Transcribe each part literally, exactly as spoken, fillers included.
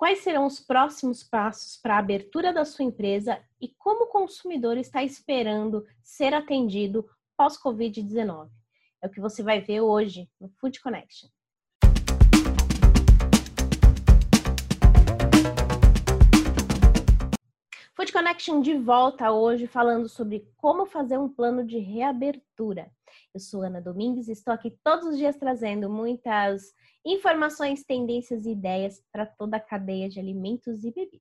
quais serão os próximos passos para a abertura da sua empresa e como o consumidor está esperando ser atendido pós covid dezenove. É o que você vai ver hoje no Food Connection. Food Connection de volta hoje falando sobre como fazer um plano de reabertura. Eu sou Ana Domingues e estou aqui todos os dias trazendo muitas informações, tendências e ideias para toda a cadeia de alimentos e bebidas.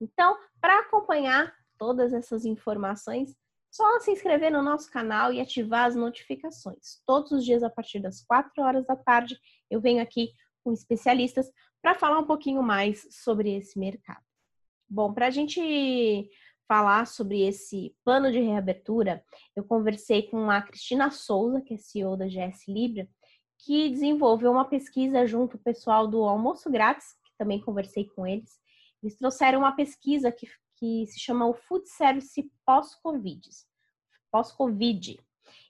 Então, para acompanhar todas essas informações, só se inscrever no nosso canal e ativar as notificações. Todos os dias, a partir das quatro horas da tarde, eu venho aqui com especialistas para falar um pouquinho mais sobre esse mercado. Bom, para a gente falar sobre esse plano de reabertura, eu conversei com a Cristina Souza, que é C E O da G S Libra, que desenvolveu uma pesquisa junto ao pessoal do Almoço Grátis, que também conversei com eles. Eles trouxeram uma pesquisa que, que se chama o Food Service Pós-COVID, Pós-COVID,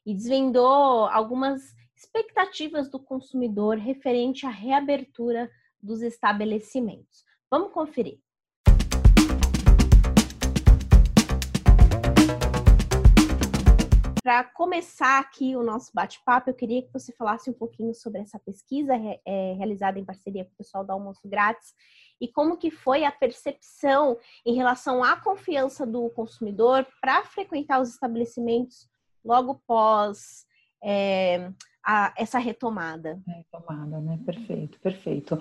e desvendou algumas expectativas do consumidor referente à reabertura dos estabelecimentos. Vamos conferir. Para começar aqui o nosso bate-papo, eu queria que você falasse um pouquinho sobre essa pesquisa é, realizada em parceria com o pessoal do Almoço Grátis e como que foi a percepção em relação à confiança do consumidor para frequentar os estabelecimentos logo pós é, a, essa retomada. Retomada, né? Perfeito, perfeito.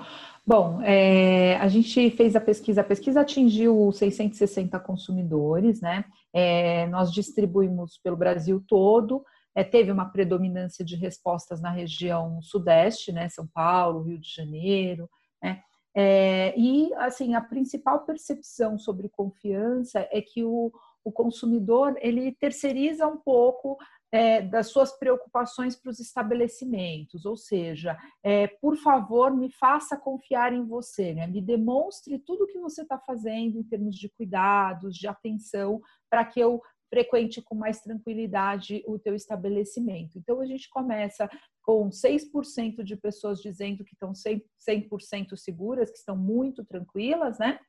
Bom, é, a gente fez a pesquisa, a pesquisa atingiu seiscentos e sessenta consumidores, né? É, nós distribuímos pelo Brasil todo, é, teve uma predominância de respostas na região sudeste, né, São Paulo, Rio de Janeiro, né, é, e assim, a principal percepção sobre confiança é que o, o consumidor, ele terceiriza um pouco é, das suas preocupações para os estabelecimentos, ou seja, é, por favor, me faça confiar em você, né, me demonstre tudo o que você está fazendo em termos de cuidados, de atenção, para que eu frequente com mais tranquilidade o teu estabelecimento. Então, a gente começa com seis por cento de pessoas dizendo que estão cem por cento seguras, que estão muito tranquilas, né?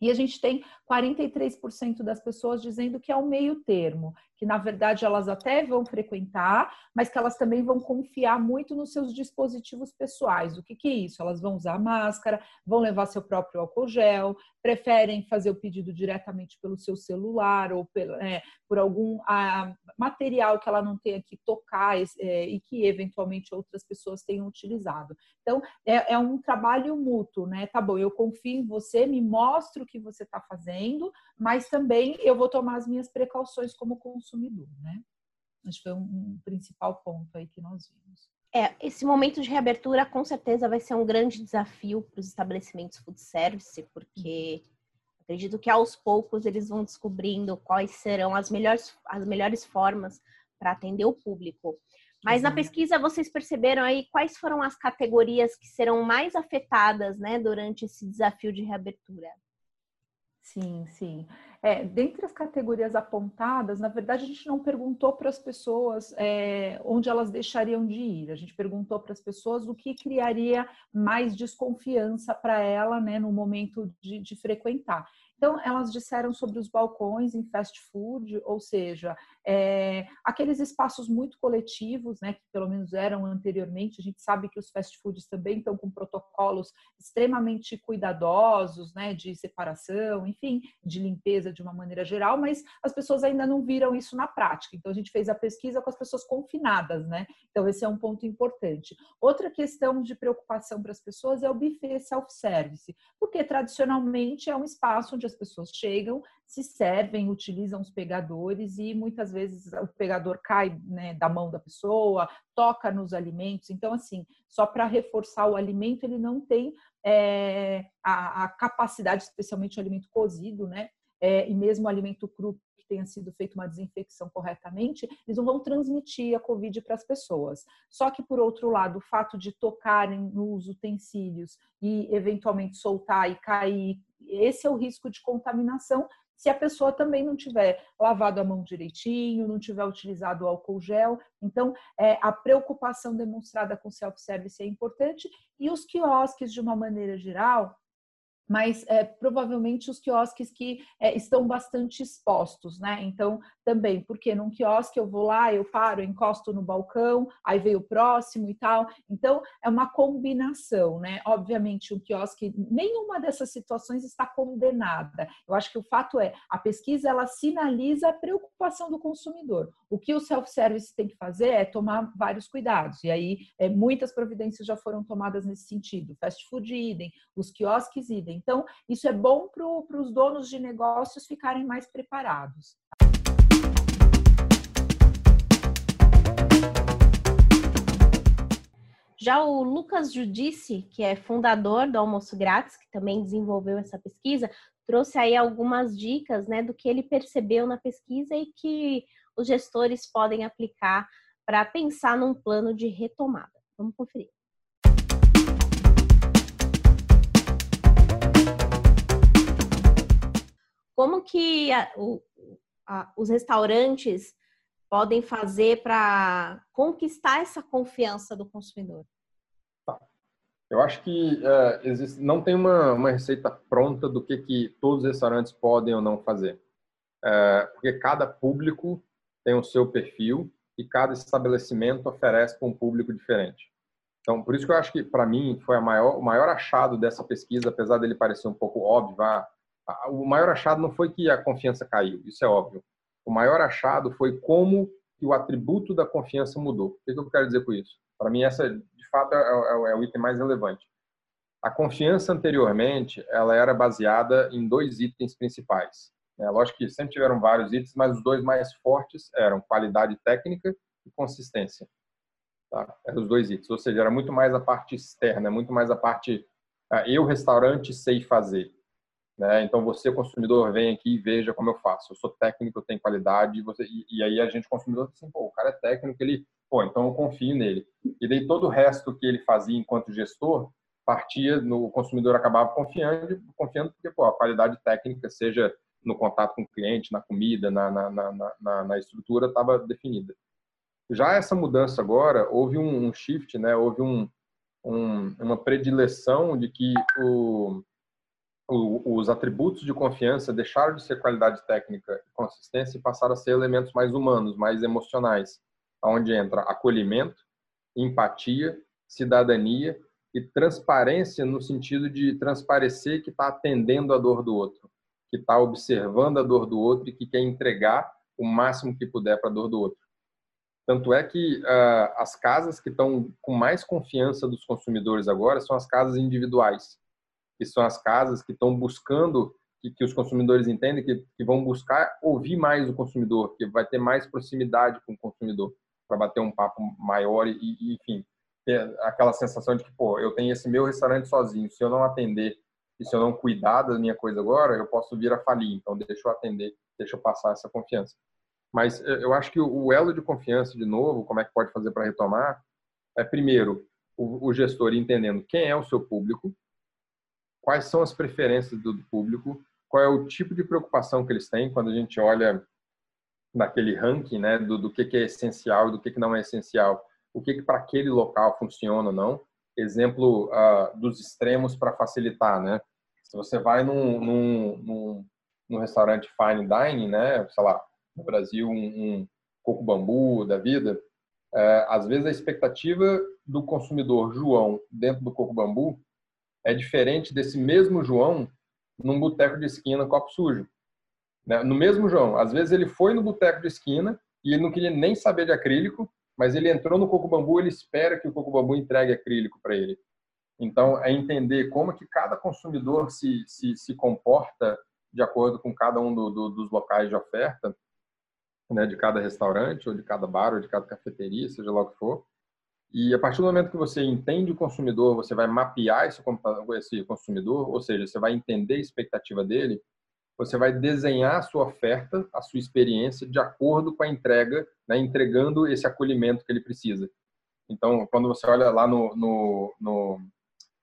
E a gente tem quarenta e três por cento das pessoas dizendo que é um meio termo, que na verdade elas até vão frequentar, mas que elas também vão confiar muito nos seus dispositivos pessoais. O que que é isso? Elas vão usar máscara, vão levar seu próprio álcool gel, preferem fazer o pedido diretamente pelo seu celular ou pelo, é, por algum a, material que ela não tenha que tocar é, e que eventualmente outras pessoas tenham utilizado. Então, é, é um trabalho mútuo, né? Tá bom, eu confio em você, me mostro que você está fazendo, mas também eu vou tomar as minhas precauções como consumidor, né? Acho que foi um, um principal ponto aí que nós vimos. É, esse momento de reabertura com certeza vai ser um grande desafio para os estabelecimentos food service, porque acredito que aos poucos eles vão descobrindo quais serão as melhores, as melhores formas para atender o público. Mas na pesquisa vocês perceberam aí quais foram as categorias que serão mais afetadas, né, durante esse desafio de reabertura? Sim, sim. É, dentre as categorias apontadas, na verdade a gente não perguntou para as pessoas é, onde elas deixariam de ir. A gente perguntou para as pessoas o que criaria mais desconfiança para ela, né, no momento de, de frequentar. Então, elas disseram sobre os balcões em fast food, ou seja, é, aqueles espaços muito coletivos, né, que pelo menos eram anteriormente. A gente sabe que os fast foods também estão com protocolos extremamente cuidadosos, né, de separação, enfim, de limpeza de uma maneira geral, mas as pessoas ainda não viram isso na prática. Então, a gente fez a pesquisa com as pessoas confinadas, né? Então, esse é um ponto importante. Outra questão de preocupação para as pessoas é o buffet self-service, porque tradicionalmente é um espaço onde as pessoas chegam, se servem, utilizam os pegadores e muitas vezes o pegador cai, né, da mão da pessoa, toca nos alimentos. Então, assim, só para reforçar, o alimento ele não tem é, a, a capacidade, especialmente o alimento cozido, né, é, e mesmo o alimento cru que tenha sido feita uma desinfecção corretamente, eles não vão transmitir a Covid para as pessoas. Só que, por outro lado, o fato de tocarem nos utensílios e eventualmente soltar e cair, esse é o risco de contaminação se a pessoa também não tiver lavado a mão direitinho, não tiver utilizado o álcool gel. Então, é, a preocupação demonstrada com self-service é importante. E os quiosques, de uma maneira geral, mas é, provavelmente os quiosques que é, estão bastante expostos, né? Então, também, porque num quiosque eu vou lá, eu paro, encosto no balcão, aí veio o próximo e tal. Então, é uma combinação, né? Obviamente, um quiosque, nenhuma dessas situações está condenada. Eu acho que o fato é, a pesquisa, ela sinaliza a preocupação do consumidor. O que o self-service tem que fazer é tomar vários cuidados. E aí, é, muitas providências já foram tomadas nesse sentido. Fast food idem, os quiosques idem. Então, isso é bom para os donos de negócios ficarem mais preparados. Já o Lucas Judici, que é fundador do Almoço Grátis, que também desenvolveu essa pesquisa, trouxe aí algumas dicas, né, do que ele percebeu na pesquisa e que os gestores podem aplicar para pensar num plano de retomada. Vamos conferir. Como que a, o, a, os restaurantes podem fazer para conquistar essa confiança do consumidor? Eu acho que uh, existe, não tem uma, uma receita pronta do que, que todos os restaurantes podem ou não fazer. Uh, porque cada público tem o seu perfil e cada estabelecimento oferece para um público diferente. Então, por isso que eu acho que, para mim, foi a maior, o maior achado dessa pesquisa, apesar dele parecer um pouco óbvio. Ah, o maior achado não foi que a confiança caiu, isso é óbvio. O maior achado foi como que o atributo da confiança mudou. O que eu quero dizer com isso? Para mim, essa, de fato, é o item mais relevante. A confiança, anteriormente, ela era baseada em dois itens principais. É, lógico que sempre tiveram vários itens, mas os dois mais fortes eram qualidade técnica e consistência. Tá? Eram os dois itens. Ou seja, era muito mais a parte externa, muito mais a parte ah, eu, restaurante, sei fazer. Né? Então, você, consumidor, vem aqui e veja como eu faço. Eu sou técnico, eu tenho qualidade. Você... E, e aí, a gente, consumidor, assim, pô, o cara é técnico, ele... Pô, então eu confio nele. E daí, todo o resto que ele fazia enquanto gestor, partia, no... o consumidor acabava confiando, confiando porque, pô, a qualidade técnica, seja no contato com o cliente, na comida, na, na, na, na, na estrutura, estava definida. Já essa mudança agora, houve um, um shift, né? Houve um, um, uma predileção de que o... os atributos de confiança deixaram de ser qualidade técnica e consistência e passaram a ser elementos mais humanos, mais emocionais, onde entra acolhimento, empatia, cidadania e transparência no sentido de transparecer que está atendendo a dor do outro, que está observando a dor do outro e que quer entregar o máximo que puder para a dor do outro. Tanto é que uh, as casas que estão com mais confiança dos consumidores agora são as casas individuais, que são as casas que estão buscando, que, que os consumidores entendem, que, que vão buscar ouvir mais o consumidor, que vai ter mais proximidade com o consumidor, para bater um papo maior e, e, enfim, ter aquela sensação de que, pô, eu tenho esse meu restaurante sozinho, se eu não atender e se eu não cuidar da minha coisa agora, eu posso vir a falir, então deixa eu atender, deixa eu passar essa confiança. Mas eu acho que o elo de confiança, de novo, como é que pode fazer para retomar, é, primeiro, o, o gestor entendendo quem é o seu público, quais são as preferências do público, qual é o tipo de preocupação que eles têm quando a gente olha naquele ranking, né, do, do que, que é essencial e do que, que não é essencial, o que, que para aquele local funciona ou não. Exemplo uh, dos extremos para facilitar, né? Se você vai num, num, num, num restaurante fine dining, né, sei lá, no Brasil, um, um Coco Bambu da vida, uh, às vezes a expectativa do consumidor João dentro do Coco Bambu é diferente desse mesmo João num boteco de esquina, copo sujo. Né? No mesmo João, às vezes ele foi no boteco de esquina e ele não queria nem saber de acrílico, mas ele entrou no Coco Bambu, ele espera que o Coco Bambu entregue acrílico para ele. Então, é entender como que cada consumidor se, se, se comporta de acordo com cada um do, do, dos locais de oferta, né? De cada restaurante, ou de cada bar, ou de cada cafeteria, seja lá o que for. E a partir do momento que você entende o consumidor, você vai mapear esse consumidor, ou seja, você vai entender a expectativa dele, você vai desenhar a sua oferta, a sua experiência, de acordo com a entrega, né, entregando esse acolhimento que ele precisa. Então, quando você olha lá no, no, no,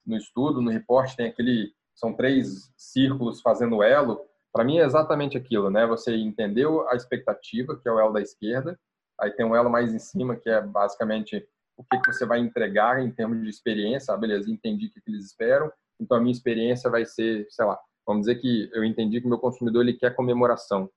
no estudo, no report, tem aquele, são três círculos fazendo elo. Para mim é exatamente aquilo, né? Você entendeu a expectativa, que é o elo da esquerda, aí tem um elo mais em cima, que é basicamente... o que você vai entregar em termos de experiência, ah, beleza, entendi o que eles esperam, Então, a minha experiência vai ser, sei lá, vamos dizer que eu entendi que o meu consumidor ele quer comemoração,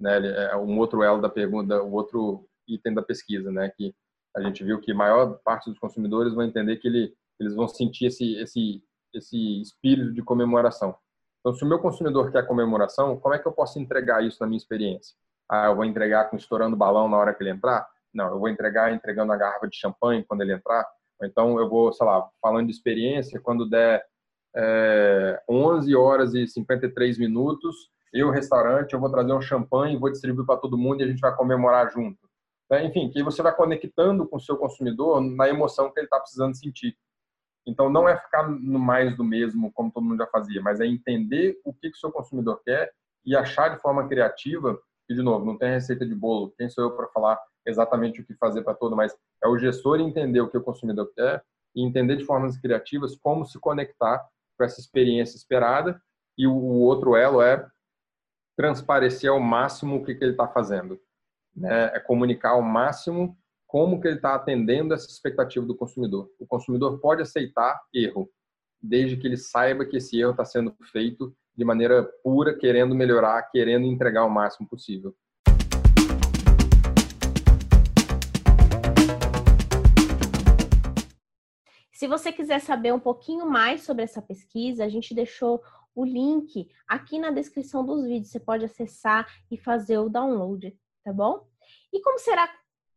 né? Ele é um outro elo da pergunta, o outro item da pesquisa, né? Que a gente viu que a maior parte dos consumidores vão entender que ele, eles vão sentir esse, esse, esse espírito de comemoração. Então, se o meu consumidor quer comemoração, como é que eu posso entregar isso na minha experiência? Ah, eu vou entregar com estourando balão na hora que ele entrar? Não, eu vou entregar entregando a garrafa de champanhe quando ele entrar. Ou então, eu vou, sei lá, falando de experiência, quando der é, onze horas e cinquenta e três minutos, eu, restaurante, eu vou trazer um champanhe, vou distribuir para todo mundo e a gente vai comemorar junto. Enfim, que você vai conectando com o seu consumidor na emoção que ele está precisando sentir. Então, não é ficar no mais do mesmo, como todo mundo já fazia, mas é entender o que, que o seu consumidor quer e achar de forma criativa, e, de novo, não tem receita de bolo, quem sou eu para falar exatamente o que fazer para todo, mas é o gestor entender o que o consumidor quer e entender de formas criativas como se conectar com essa experiência esperada, e o outro elo é transparecer ao máximo o que, que ele está fazendo. Né? É comunicar ao máximo como que ele está atendendo essa expectativa do consumidor. O consumidor pode aceitar erro, desde que ele saiba que esse erro está sendo feito de maneira pura, querendo melhorar, querendo entregar o máximo possível. Se você quiser saber um pouquinho mais sobre essa pesquisa, a gente deixou o link aqui na descrição dos vídeos. Você pode acessar e fazer o download. Tá bom? E como será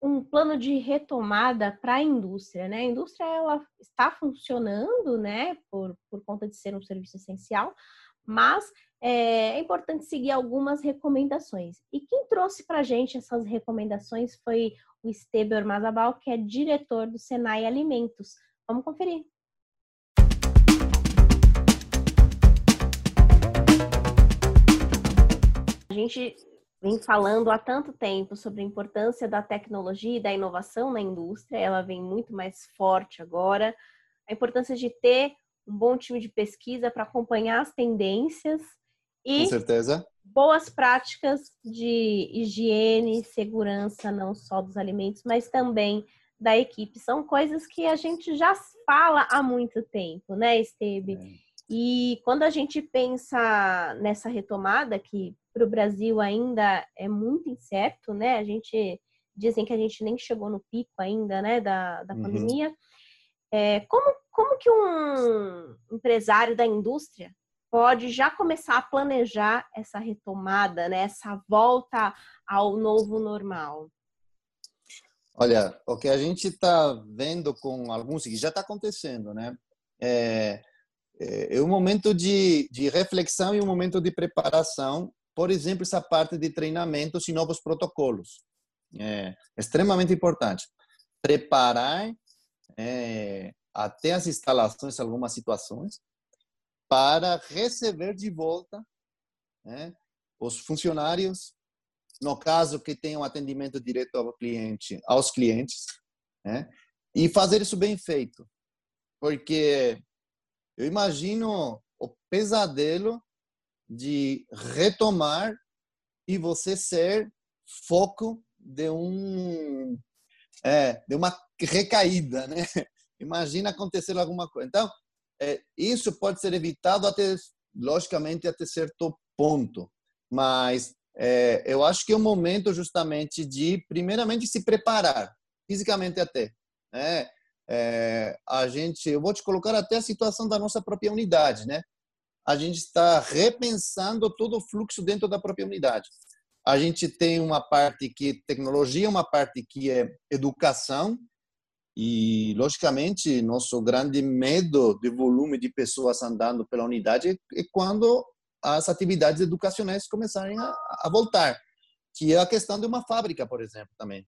um plano de retomada para a indústria, né? A indústria ela está funcionando, né? Por, por conta de ser um serviço essencial, mas é, é importante seguir algumas recomendações. E quem trouxe para a gente essas recomendações foi o Esteban Mazabal, que é diretor do Senai Alimentos. Vamos conferir. A gente vem falando há tanto tempo sobre a importância da tecnologia e da inovação na indústria, ela vem muito mais forte agora. A importância de ter um bom time de pesquisa para acompanhar as tendências e boas práticas de higiene, segurança, não só dos alimentos, mas também da equipe. São coisas que a gente já fala há muito tempo, né, Esteve? É. E quando a gente pensa nessa retomada, que para o Brasil ainda é muito incerto, né? A gente, dizem que a gente nem chegou no pico ainda, né? Da, da uhum. pandemia. É, como, como que um empresário da indústria pode já começar a planejar essa retomada, né? Essa volta ao novo normal? Olha, o que a gente está vendo com alguns que já está acontecendo, né? É... É um momento de, de reflexão e um momento de preparação. Por exemplo, essa parte de treinamentos e novos protocolos. É extremamente importante. Preparar é, até as instalações, algumas situações, para receber de volta é, os funcionários, no caso que tenham atendimento direto ao cliente, aos clientes, é, e fazer isso bem feito. Porque eu imagino o pesadelo de retomar e você ser foco de um é, de uma recaída, né? Imagina acontecer alguma coisa. Então, é, isso pode ser evitado até, logicamente, até certo ponto. Mas é, eu acho que é o momento justamente de, primeiramente, se preparar, fisicamente até, né? É, a gente, eu vou te colocar até a situação da nossa própria unidade, né? A gente está repensando todo o fluxo dentro da própria unidade. A gente tem uma parte que é tecnologia, uma parte que é educação e, logicamente, nosso grande medo de volume de pessoas andando pela unidade é quando as atividades educacionais começarem a, a voltar, que é a questão de uma fábrica, por exemplo, também.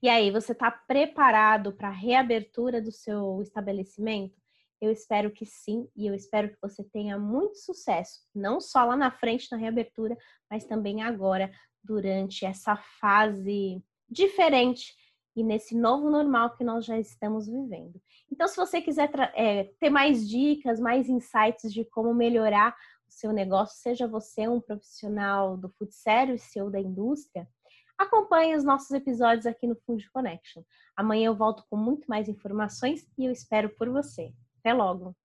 E aí, você está preparado para a reabertura do seu estabelecimento? Eu espero que sim, e eu espero que você tenha muito sucesso, não só lá na frente, na reabertura, mas também agora, durante essa fase diferente e nesse novo normal que nós já estamos vivendo. Então, se você quiser é, ter mais dicas, mais insights de como melhorar o seu negócio, seja você um profissional do food service ou da indústria, Acompanhe os nossos episódios aqui no Food Connection. Amanhã eu volto com muito mais informações e eu espero por você. Até logo!